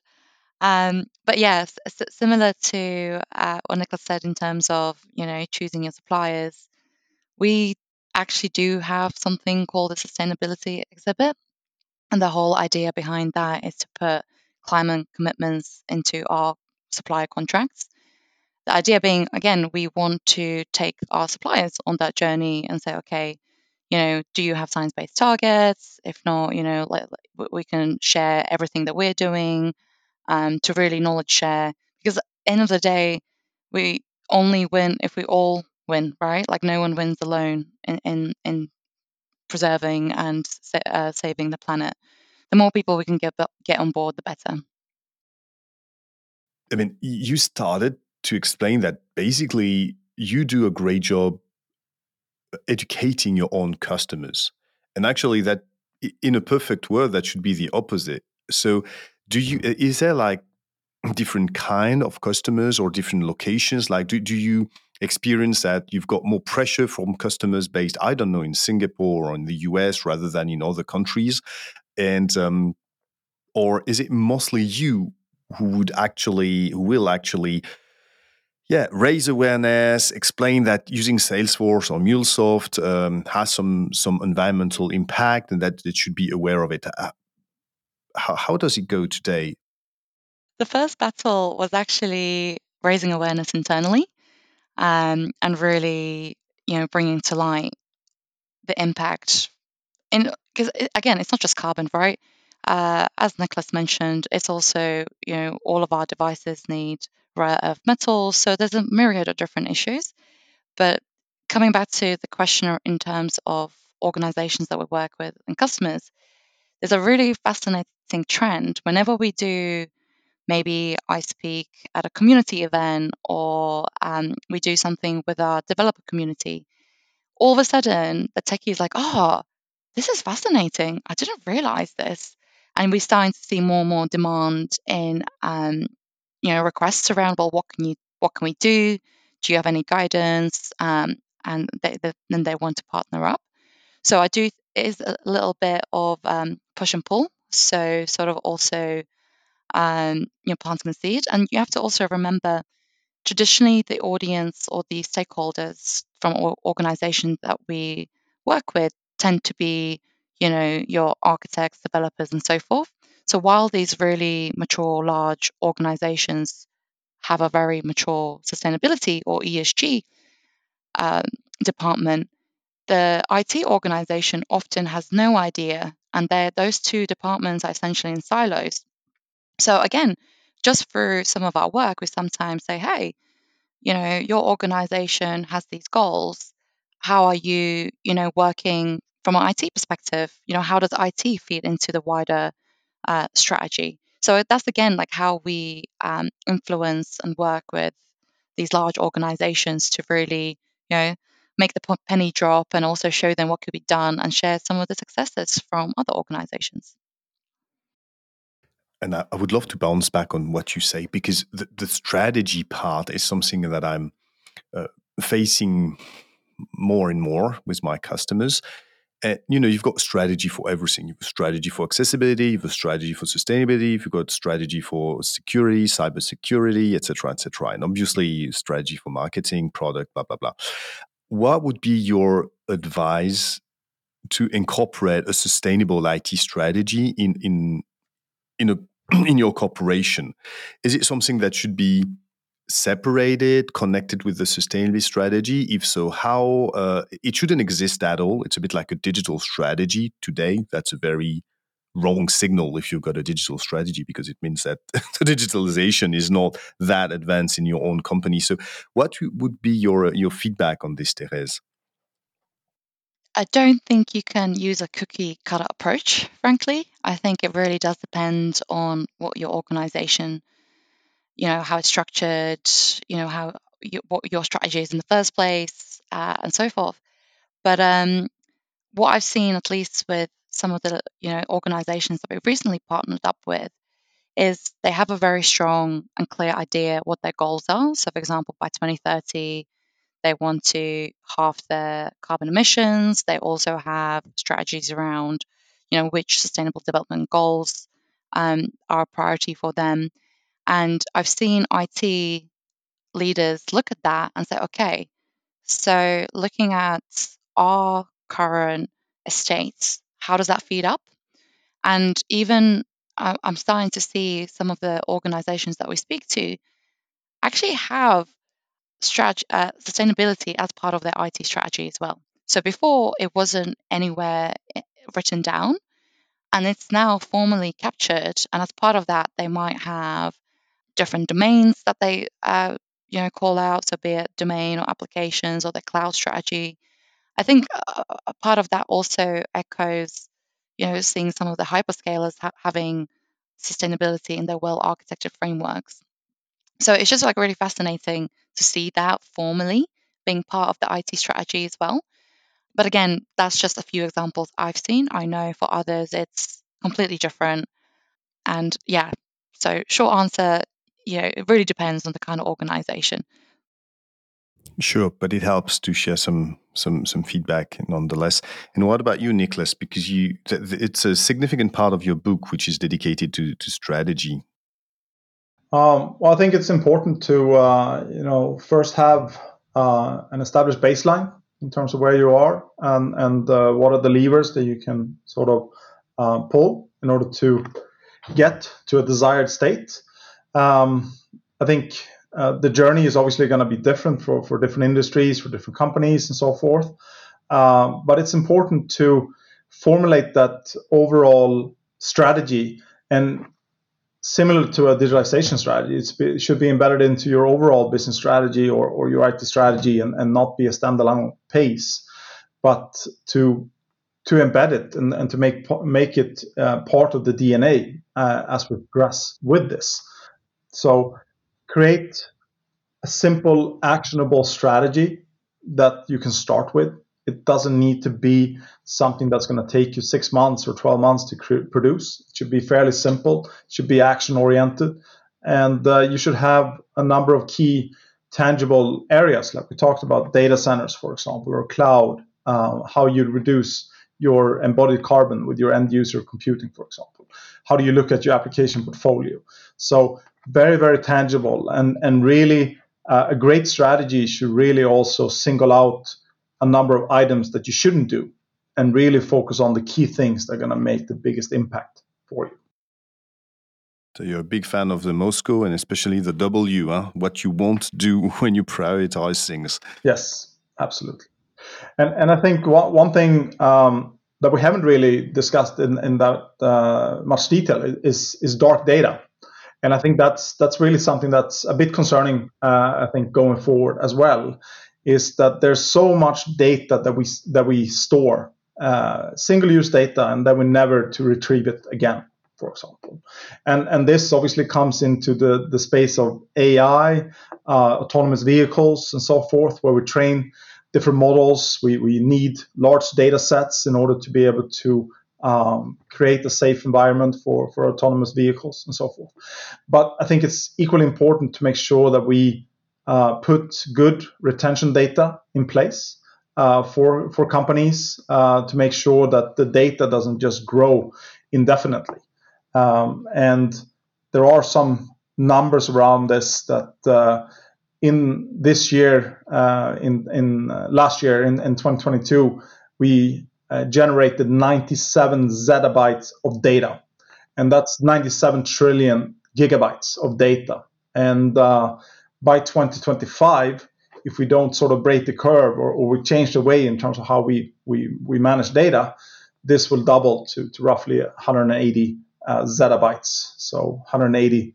Um, but yes, yeah, similar to uh, what Niklas said in terms of, you know, choosing your suppliers, we actually do have something called the Sustainability Exhibit. And the whole idea behind that is to put climate commitments into our supplier contracts. The idea being, again, we want to take our suppliers on that journey and say, okay, you know, do you have science-based targets? If not, you know, like, we can share everything that we're doing. Um, to really knowledge share, because at the end of the day, we only win if we all win, right? Like no one wins alone in in, in preserving and sa- uh, saving the planet. The more people we can get get on board, the better. I mean, you started to explain that basically you do a great job educating your own customers, and actually, that in a perfect world, that should be the opposite. So. Do you is there like different kind of customers or different locations? Like, do, do you experience that you've got more pressure from customers based, I don't know, in Singapore or in the U S rather than in other countries? And um, or is it mostly you who would actually who will actually yeah raise awareness, explain that using Salesforce or MuleSoft um, has some some environmental impact and that it should be aware of it? How, how does it go today? The first battle was actually raising awareness internally um, and really, you know, bringing to light the impact. And because again, it's not just carbon, right? Uh, as Niklas mentioned, it's also, you know, all of our devices need rare earth metals, so there's a myriad of different issues. But coming back to the question in terms of organizations that we work with and customers. There's a really fascinating trend. Whenever we do, maybe I speak at a community event or um, we do something with our developer community, all of a sudden the techie is like, oh, this is fascinating. I didn't realize this. And we're starting to see more and more demand in um, you know, requests around, well, what can you, what can we do? Do you have any guidance? Um, and they, they, then they want to partner up. So I do it is a little bit of um, push and pull. So sort of also, um, you know, planting a seed. And you have to also remember, traditionally, the audience or the stakeholders from organizations that we work with tend to be you know, your architects, developers, and so forth. So while these really mature, large organizations have a very mature sustainability or E S G uh, department, the I T organization often has no idea, and those two departments are essentially in silos. So again, just through some of our work, we sometimes say, hey, you know, your organization has these goals. How are you, you know, working from an I T perspective? You know, how does I T feed into the wider uh, strategy? So that's, again, like how we um, influence and work with these large organizations to really, you know, make the penny drop and also show them what could be done and share some of the successes from other organizations. And I would love to bounce back on what you say, because the, the strategy part is something that I'm uh, facing more and more with my customers. And, you know, you've got strategy for everything. You've got strategy for accessibility, you've got strategy for sustainability, you've got strategy for security, cybersecurity, et cetera, et cetera. And obviously strategy for marketing, product, blah, blah, blah. What would be your advice to incorporate a sustainable I T strategy in, in, in a in your corporation? Is it something that should be separated, connected with the sustainability strategy? If so, how? Uh, it shouldn't exist at all. It's a bit like a digital strategy today. That's a very wrong signal if you've got a digital strategy, because it means that the digitalization is not that advanced in your own company. So what would be your, your feedback on this, Therese? I don't think you can use a cookie cutter approach, frankly. I think it really does depend on what your organization, you know, how it's structured, you know, how you, what your strategy is in the first place, uh, and so forth. But um, what I've seen, at least with some of the, you know, organizations that we've recently partnered up with, is they have a very strong and clear idea what their goals are. So, for example, by twenty thirty, they want to halve their carbon emissions. They also have strategies around, you know, which sustainable development goals um, are a priority for them. And I've seen I T leaders look at that and say, okay, so looking at our current estates, how does that feed up? And even uh, I'm starting to see some of the organizations that we speak to actually have Strat- uh, sustainability as part of their I T strategy as well. So before, it wasn't anywhere written down, and it's now formally captured. And as part of that, they might have different domains that they, uh, you know, call out. So be it domain or applications or their cloud strategy. I think a uh, part of that also echoes, you know, seeing some of the hyperscalers ha- having sustainability in their well-architected frameworks. So it's just like really fascinating to see that formally being part of the I T strategy as well. But again, that's just a few examples I've seen. I know for others, it's completely different. And yeah, so short answer, you know, it really depends on the kind of organization. Sure, but it helps to share some some some feedback nonetheless. And what about you, Niklas? Because you, th- th- it's a significant part of your book, which is dedicated to, to strategy. Um, well, I think it's important to, uh, you know, first have uh, an established baseline in terms of where you are and, and uh, what are the levers that you can sort of uh, pull in order to get to a desired state. Um, I think uh, the journey is obviously going to be different for, for different industries, for different companies and so forth. Uh, but it's important to formulate that overall strategy, and similar to a digitalization strategy, it's, it should be embedded into your overall business strategy or, or your I T strategy, and, and not be a standalone piece, but to to embed it and, and to make make it uh, part of the D N A uh, as we progress with this. So create a simple, actionable strategy that you can start with. It doesn't need to be something that's going to take you six months or twelve months to cr- produce. It should be fairly simple. It should be action-oriented. And uh, you should have a number of key tangible areas, like we talked about, data centers, for example, or cloud, uh, how you reduce your embodied carbon with your end-user computing, for example. How do you look at your application portfolio? So very, very tangible. And, and really, uh, a great strategy should really also single out a number of items that you shouldn't do and really focus on the key things that are going to make the biggest impact for you. So you're a big fan of the Moscow and especially the W, huh? What you won't do when you prioritize things. Yes, absolutely. And and I think one, one thing um, that we haven't really discussed in, in that uh, much detail is is dark data. And I think that's that's really something that's a bit concerning, uh, I think, going forward as well, is that there's so much data that we that we store, uh, single-use data, and that we never to retrieve it again, for example. And and this obviously comes into the, the space of A I, uh, autonomous vehicles, and so forth, where we train different models. We we need large data sets in order to be able to Um, create a safe environment for, for autonomous vehicles and so forth. But I think it's equally important to make sure that we uh, put good retention data in place uh, for, for companies uh, to make sure that the data doesn't just grow indefinitely. Um, and there are some numbers around this that uh, in this year, uh, in, in uh, last year, in, in twenty twenty-two, we Uh, generated ninety-seven zettabytes of data, and that's ninety-seven trillion gigabytes of data. And uh, by twenty twenty-five, if we don't sort of break the curve or, or we change the way in terms of how we we, we manage data, this will double to, to roughly one hundred eighty uh, zettabytes, so one hundred eighty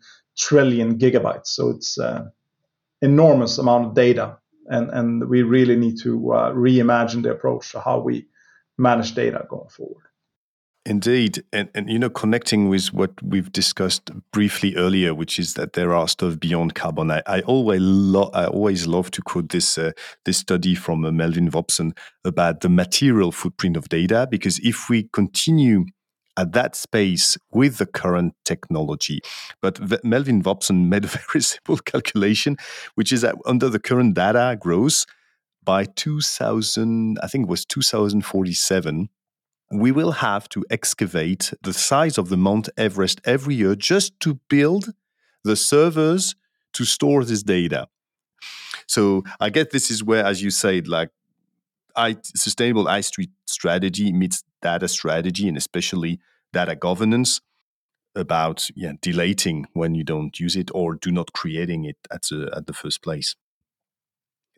trillion gigabytes. So it's an uh, enormous amount of data, and, and we really need to uh, reimagine the approach to how we manage data going forward. Indeed. And, and, you know, connecting with what we've discussed briefly earlier, which is that there are stuff beyond carbon. I, I always lo- I always love to quote this uh, this study from uh, Melvin Vopson about the material footprint of data, because if we continue at that space with the current technology. But v- Melvin Vopson made a very simple calculation, which is that under the current data growth, by two thousand, I think it was two thousand forty-seven, we will have to excavate the size of the Mount Everest every year just to build the servers to store this data. So I guess this is where, as you said, like I, sustainable I T strategy meets data strategy and especially data governance about yeah, deleting when you don't use it or do not creating it at the, at the first place.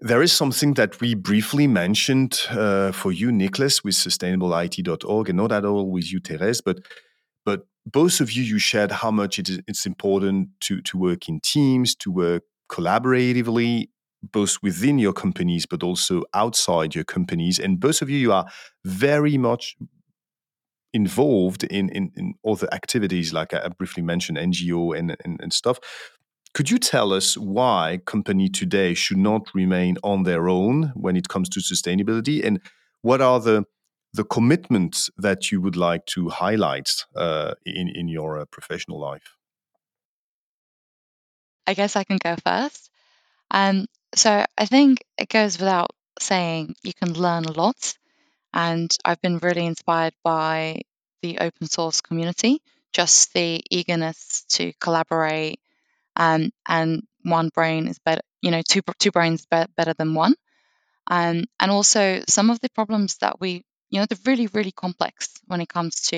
There is something that we briefly mentioned uh, for you, Niklas, with Sustainable I T dot org, and not at all with you, Therese, but but both of you, you shared how much it is, it's important to, to work in teams, to work collaboratively, both within your companies, but also outside your companies. And both of you, you are very much involved in, in, in other activities, like I briefly mentioned, N G O and, and, and stuff. Could you tell us why companies today should not remain on their own when it comes to sustainability, and what are the the commitments that you would like to highlight uh, in in your uh, professional life? I guess I can go first. Um, so I think it goes without saying you can learn a lot, and I've been really inspired by the open source community, just the eagerness to collaborate. Um, and one brain is better, you know, two two brains be- better than one. Um, and also some of the problems that we, you know, they're really, really complex when it comes to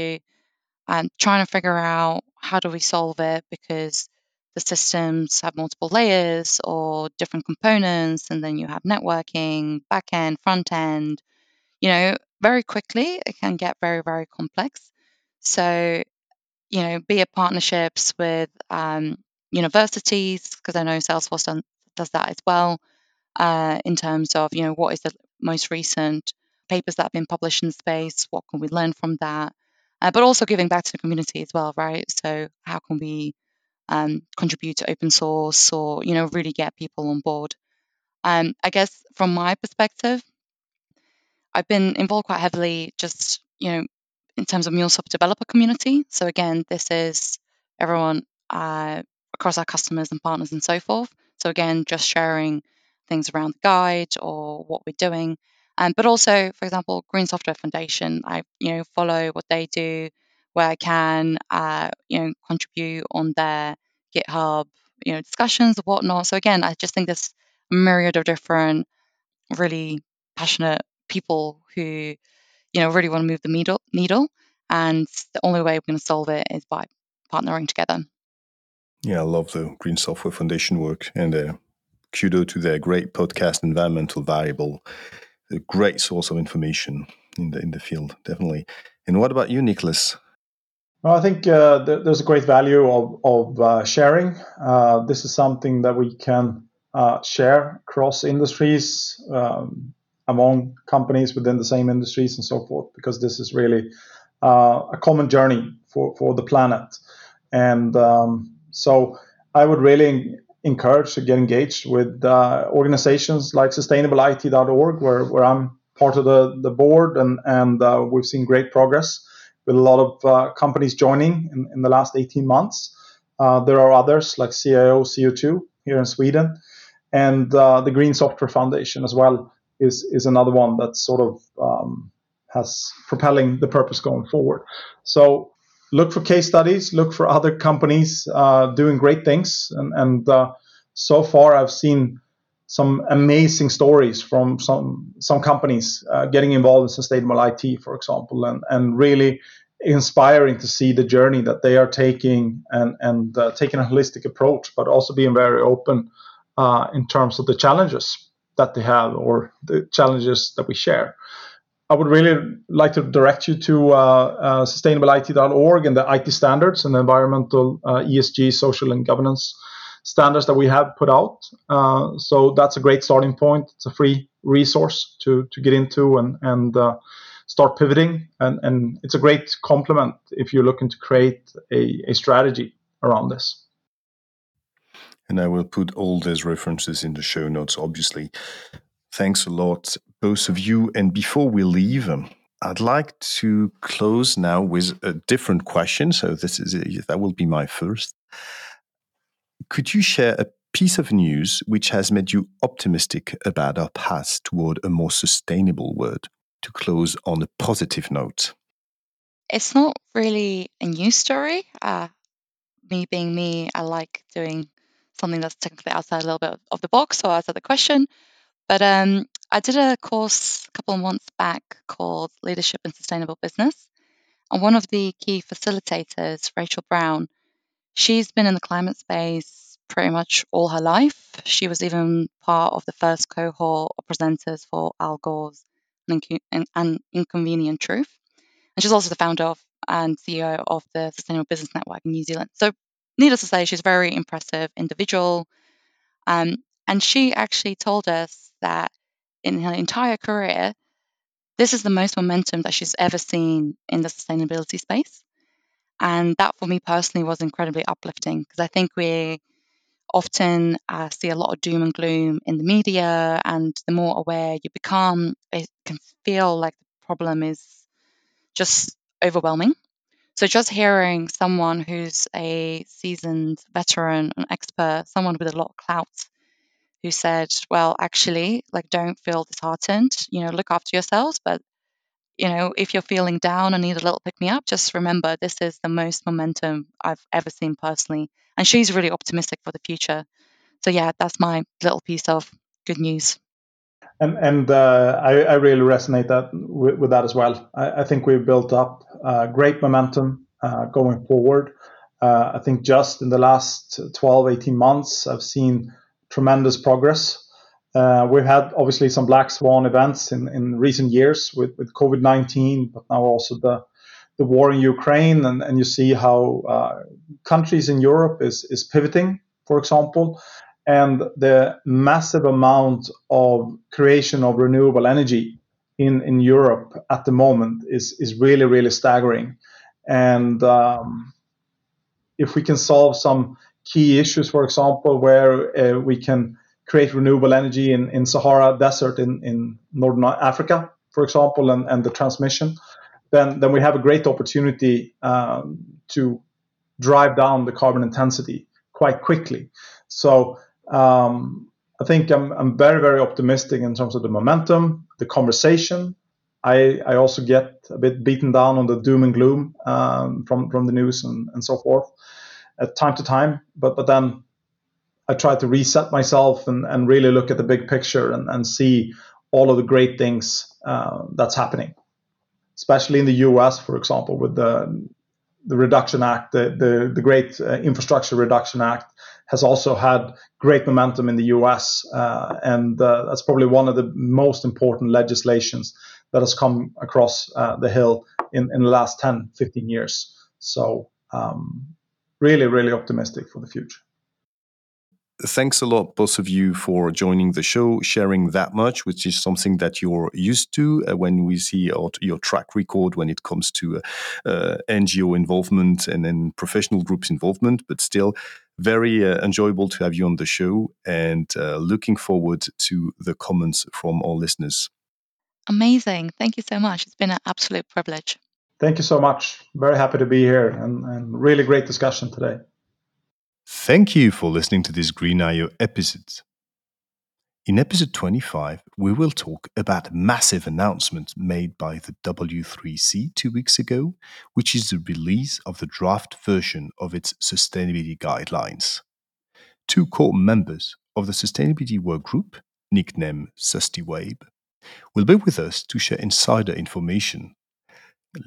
um, trying to figure out how do we solve it, because the systems have multiple layers or different components, and then you have networking, back-end, front-end. You know, very quickly it can get very, very complex. So, you know, be it partnerships with um, universities, because I know Salesforce done, does that as well, uh, in terms of, you know, what is the most recent papers that have been published in space, what can we learn from that, uh, but also giving back to the community as well, right? So how can we um, contribute to open source or, you know, really get people on board? Um, I guess from my perspective, I've been involved quite heavily just, you know, in terms of MuleSoft developer community. So again, this is everyone uh, across our customers and partners and so forth. So again, just sharing things around the guide or what we're doing. Um, but also, for example, Green Software Foundation, I you know follow what they do where I can, uh, you know, contribute on their GitHub, you know, discussions or whatnot. So again, I just think there's a myriad of different really passionate people who, you know, really want to move the needle, needle. And the only way we're going to solve it is by partnering together. Yeah, I love the Green Software Foundation work, and uh, kudo to their great podcast, Environmental Variable, a great source of information in the in the field, definitely. And what about you, Niklas? Well, I think uh, th- there's a great value of, of uh, sharing. Uh, this is something that we can uh, share across industries, um, among companies within the same industries and so forth, because this is really uh, a common journey for, for the planet. And um, so I would really encourage to get engaged with uh, organizations like Sustainable I T dot org, where, where I'm part of the, the board, and, and uh, we've seen great progress with a lot of uh, companies joining in, in the last eighteen months. Uh, there are others like C I O, C O two here in Sweden, and uh, the Green Software Foundation as well is, is another one that sort of um, has propelling the purpose going forward. So look for case studies, look for other companies uh, doing great things. And, and uh, so far I've seen some amazing stories from some some companies uh, getting involved in sustainable I T, for example, and, and really inspiring to see the journey that they are taking, and, and uh, taking a holistic approach, but also being very open uh, in terms of the challenges that they have or the challenges that we share. I would really like to direct you to uh, uh, Sustainable I T dot org and the I T standards and the environmental uh, E S G, social and governance standards that we have put out. Uh, so that's a great starting point. It's a free resource to, to get into and, and uh, start pivoting. And, and it's a great complement if you're looking to create a, a strategy around this. And I will put all those references in the show notes, obviously. Thanks a lot, both of you. And before we leave, um, I'd like to close now with a different question. So this is a, that will be my first. Could you share a piece of news which has made you optimistic about our path toward a more sustainable world, to close on a positive note? It's not really a news story. Uh, me being me, I like doing something that's technically outside a little bit of the box or outside the question. But um, I did a course a couple of months back called Leadership in Sustainable Business. And one of the key facilitators, Rachel Brown, she's been in the climate space pretty much all her life. She was even part of the first cohort of presenters for Al Gore's An Inconvenient Truth. And she's also the founder of and C E O of the Sustainable Business Network in New Zealand. So needless to say, she's a very impressive individual. Um, and she actually told us that in her entire career, this is the most momentum that she's ever seen in the sustainability space. And that for me personally was incredibly uplifting, because I think we often uh, see a lot of doom and gloom in the media, and the more aware you become, it can feel like the problem is just overwhelming. So just hearing someone who's a seasoned veteran, an expert, someone with a lot of clout, who said, well, actually, like, don't feel disheartened, you know, look after yourselves, but you know, if you're feeling down and need a little pick-me-up, just remember this is the most momentum I've ever seen personally. And she's really optimistic for the future. So yeah, that's my little piece of good news. And and uh, I, I really resonate that with, with that as well. I, I think we've built up uh, great momentum uh, going forward. Uh, I think just in the last twelve, eighteen months, I've seen tremendous progress. Uh, we've had obviously some black swan events in, in recent years with, with COVID nineteen, but now also the, the war in Ukraine. And, and you see how uh, countries in Europe is, is pivoting, for example, and the massive amount of creation of renewable energy in, in Europe at the moment is, is really, really staggering. And um, if we can solve some key issues, for example, where uh, we can create renewable energy in, in Sahara Desert in, in Northern Africa, for example, and, and the transmission, then, then we have a great opportunity um, to drive down the carbon intensity quite quickly. So um, I think I'm, I'm very, very optimistic in terms of the momentum, the conversation. I, I also get a bit beaten down on the doom and gloom um, from, from the news and, and so forth at time to time, but, but then I try to reset myself and, and really look at the big picture and, and see all of the great things uh, that's happening. especially in the U S, for example, with the the Reduction Act, the the, the Great uh, Infrastructure Reduction Act, has also had great momentum in the U S, uh, and uh, that's probably one of the most important legislations that has come across uh, the hill in, in the last ten, fifteen years. So um, really, really optimistic for the future. Thanks a lot, both of you, for joining the show, sharing that much, which is something that you're used to uh, when we see our, your track record when it comes to uh, uh, N G O involvement and then professional groups involvement, but still very uh, enjoyable to have you on the show, and uh, looking forward to the comments from our listeners. Amazing. Thank you so much. It's been an absolute privilege. Thank you so much. Very happy to be here, and, and really great discussion today. Thank you for listening to this Green I O episode. In episode twenty-five, we will talk about a massive announcement made by the W three C two weeks ago, which is the release of the draft version of its sustainability guidelines. Two core members of the sustainability workgroup, nicknamed SustiWave, will be with us to share insider information,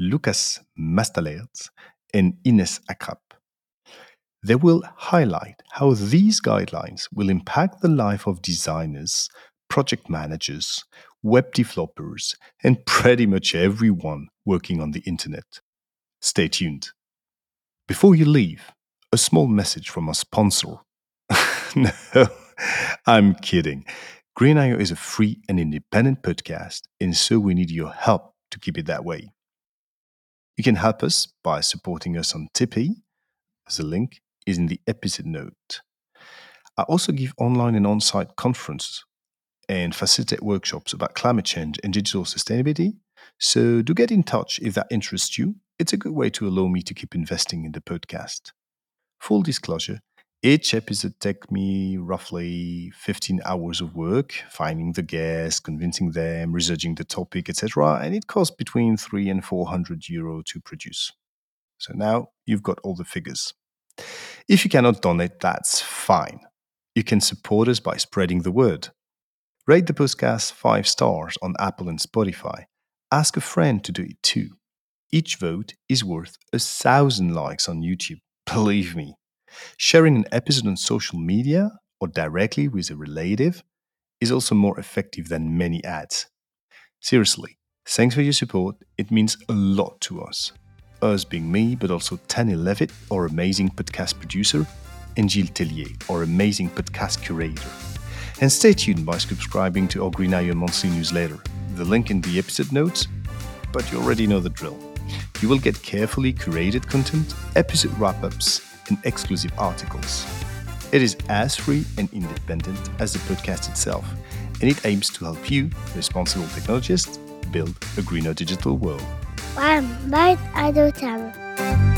Lucas Mastalert and Ines Akrap. They will highlight how these guidelines will impact the life of designers, project managers, web developers, and pretty much everyone working on the internet. Stay tuned. Before you leave, a small message from our sponsor. No, I'm kidding. Green I O is a free and independent podcast, and so we need your help to keep it that way. You can help us by supporting us on Tipeee. The link is in the episode note. I also give online and on-site conferences and facilitate workshops about climate change and digital sustainability, so do get in touch if that interests you. It's a good way to allow me to keep investing in the podcast. Full disclosure, each episode takes me roughly fifteen hours of work, finding the guests, convincing them, researching the topic, et cetera, and it costs between three hundred and four hundred euro to produce. So now you've got all the figures. If you cannot donate, that's fine. You can support us by spreading the word. Rate the podcast five stars on Apple and Spotify. Ask a friend to do it too. Each vote is worth a thousand likes on YouTube, believe me. Sharing an episode on social media or directly with a relative is also more effective than many ads. Seriously, thanks for your support. It means a lot to us. Us being me, but also Tanya Levitt, our amazing podcast producer, and Gilles Tellier, our amazing podcast curator. And stay tuned by subscribing to our Green I O monthly newsletter, the link in the episode notes, but you already know the drill. You will get carefully curated content, episode wrap-ups, and exclusive articles. It is as free and independent as the podcast itself, and it aims to help you, responsible technologists, build a greener digital world. One bite at a time.